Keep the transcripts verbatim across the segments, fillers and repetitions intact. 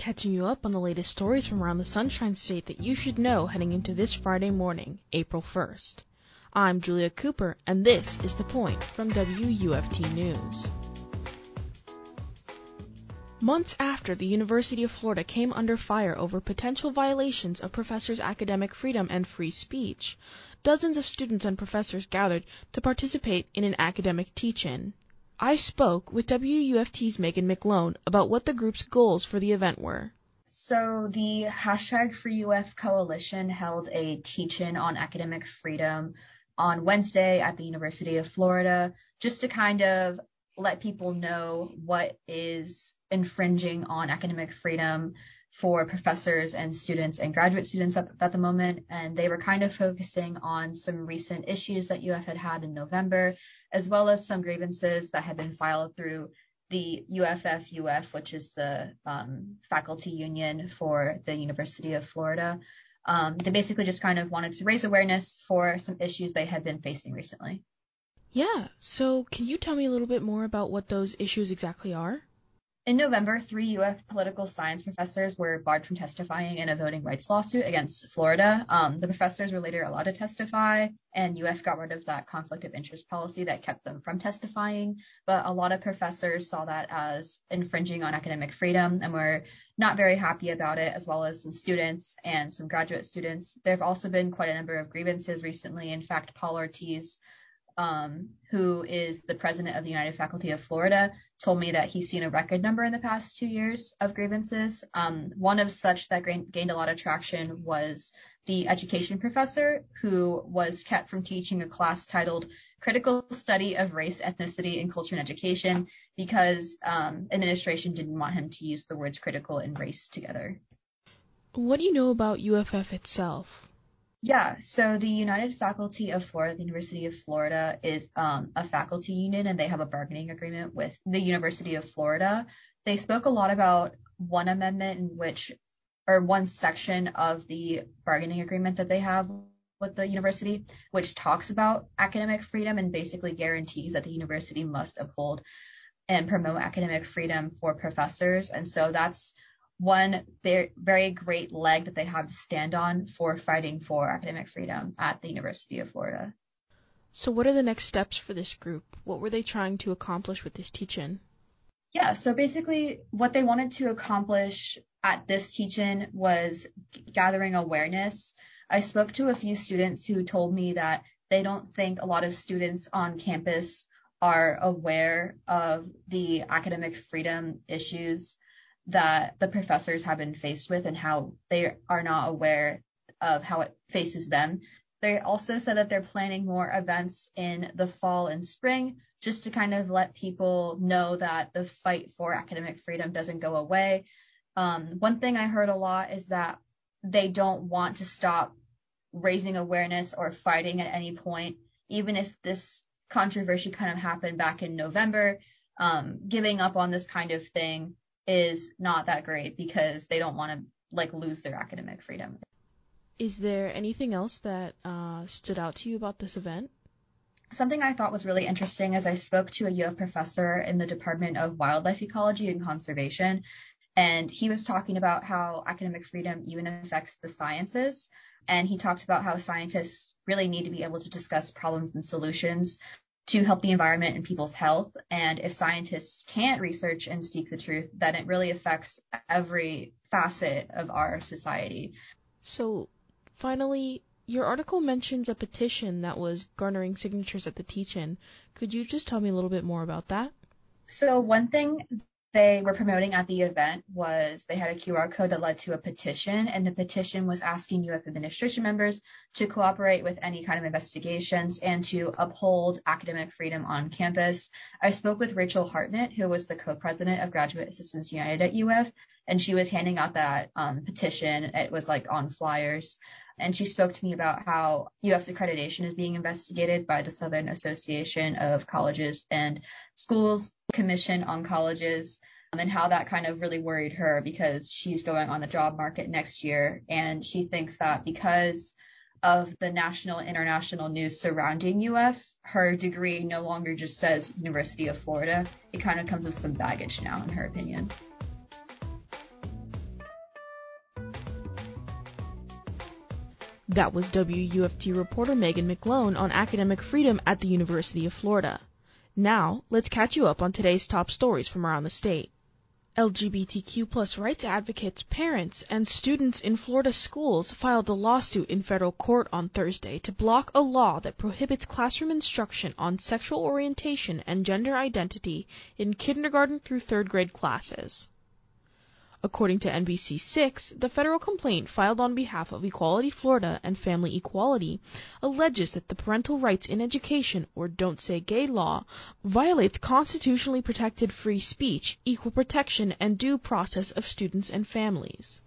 catching you up on the latest stories from around the Sunshine State that you should know heading into this Friday morning, April first. I'm Julia Cooper, and this is The Point from W U F T News. Months after the University of Florida came under fire over potential violations of professors' academic freedom and free speech, dozens of students and professors gathered to participate in an academic teach-in. I spoke with W U F T's Meghan McGlone about what the group's goals for the event were. So the hashtag FreeUF coalition held a teach-in on academic freedom on Wednesday at the University of Florida, just to kind of let people know what is infringing on academic freedom for professors and students and graduate students at, at the moment. And they were kind of focusing on some recent issues that U F had had in November, as well as some grievances that had been filed through the U F F U F, which is the um, faculty union for the University of Florida. Um, they basically just kind of wanted to raise awareness for some issues they had been facing recently. Yeah, so can you tell me a little bit more about what those issues exactly are? In November, three U F political science professors were barred from testifying in a voting rights lawsuit against Florida. Um, the professors were later allowed to testify, and U F got rid of that conflict of interest policy that kept them from testifying. But a lot of professors saw that as infringing on academic freedom and were not very happy about it, as well as some students and some graduate students. There have also been quite a number of grievances recently. In fact, Paul Ortiz, Um, who is the president of the United Faculty of Florida, told me that he's seen a record number in the past two years of grievances. Um, one of such that gained a lot of traction was the education professor who was kept from teaching a class titled Critical Study of Race, Ethnicity, and Culture in Education because um, administration didn't want him to use the words critical and race together. What do you know about U F F itself? Yeah, so the United Faculty of Florida, the University of Florida, is um, a faculty union, and they have a bargaining agreement with the University of Florida. They spoke a lot about one amendment in which, or one section of the bargaining agreement that they have with the university, which talks about academic freedom and basically guarantees that the university must uphold and promote academic freedom for professors. And so that's one very great leg that they have to stand on for fighting for academic freedom at the University of Florida. So what are the next steps for this group? What were they trying to accomplish with this teach-in? Yeah, so basically what they wanted to accomplish at this teach-in was gathering awareness. I spoke to a few students who told me that they don't think a lot of students on campus are aware of the academic freedom issues that the professors have been faced with and how they are not aware of how it faces them. They also said that they're planning more events in the fall and spring just to kind of let people know that the fight for academic freedom doesn't go away. Um, one thing I heard a lot is that they don't want to stop raising awareness or fighting at any point, even if this controversy kind of happened back in November. Um, giving up on this kind of thing is not that great because they don't want to like lose their academic freedom. Is there anything else that uh, stood out to you about this event? Something I thought was really interesting is I spoke to a U F professor in the Department of Wildlife Ecology and Conservation, and he was talking about how academic freedom even affects the sciences. And he talked about how scientists really need to be able to discuss problems and solutions to help the environment and people's health. And if scientists can't research and speak the truth, then it really affects every facet of our society. So finally, your article mentions a petition that was garnering signatures at the teach-in. Could you just tell me a little bit more about that? So one thing they were promoting at the event was they had a Q R code that led to a petition, and the petition was asking U F administration members to cooperate with any kind of investigations and to uphold academic freedom on campus. I spoke with Rachel Hartnett, who was the co-president of Graduate Assistance United at U F, and she was handing out that um, petition. It was like on flyers. And she spoke to me about how U F's accreditation is being investigated by the Southern Association of Colleges and Schools Commission on Colleges, um, and how that kind of really worried her because she's going on the job market next year. And she thinks that because of the national and international news surrounding U F, her degree no longer just says University of Florida. It kind of comes with some baggage now, in her opinion. That was W U F T reporter Meghan McGlone on academic freedom at the University of Florida. Now, let's catch you up on today's top stories from around the state. L G B T Q plus rights advocates, parents, and students in Florida schools filed a lawsuit in federal court on Thursday to block a law that prohibits classroom instruction on sexual orientation and gender identity in kindergarten through third grade classes. According to N B C six, the federal complaint filed on behalf of Equality Florida and Family Equality alleges that the Parental Rights in Education, or Don't Say Gay Law, violates constitutionally protected free speech, equal protection, and due process of students and families.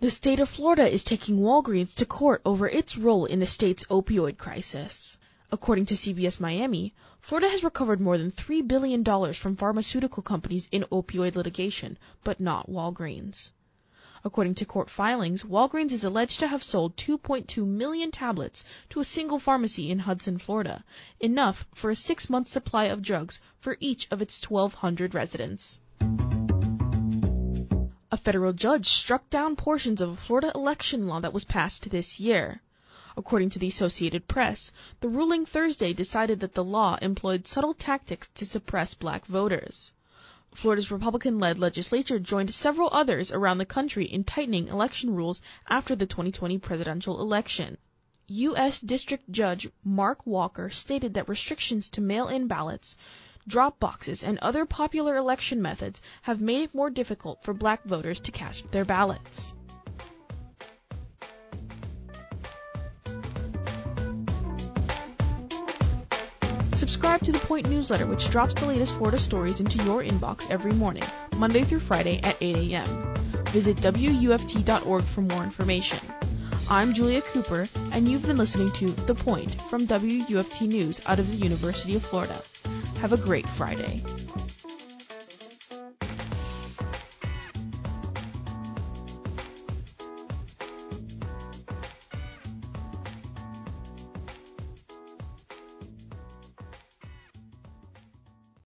The state of Florida is taking Walgreens to court over its role in the state's opioid crisis. According to C B S Miami, Florida has recovered more than three billion dollars from pharmaceutical companies in opioid litigation, but not Walgreens. According to court filings, Walgreens is alleged to have sold two point two million tablets to a single pharmacy in Hudson, Florida, enough for a six-month supply of drugs for each of its twelve hundred residents. A federal judge struck down portions of a Florida election law that was passed this year. According to the Associated Press, the ruling Thursday decided that the law employed subtle tactics to suppress black voters. Florida's Republican-led legislature joined several others around the country in tightening election rules after the twenty twenty presidential election. U S District Judge Mark Walker stated that restrictions to mail-in ballots, drop boxes, and other popular election methods have made it more difficult for black voters to cast their ballots. Subscribe to the Point newsletter, which drops the latest Florida stories into your inbox every morning, Monday through Friday at eight a.m. Visit W U F T dot org for more information. I'm Julia Cooper, and you've been listening to The Point from W U F T News out of the University of Florida. Have a great Friday.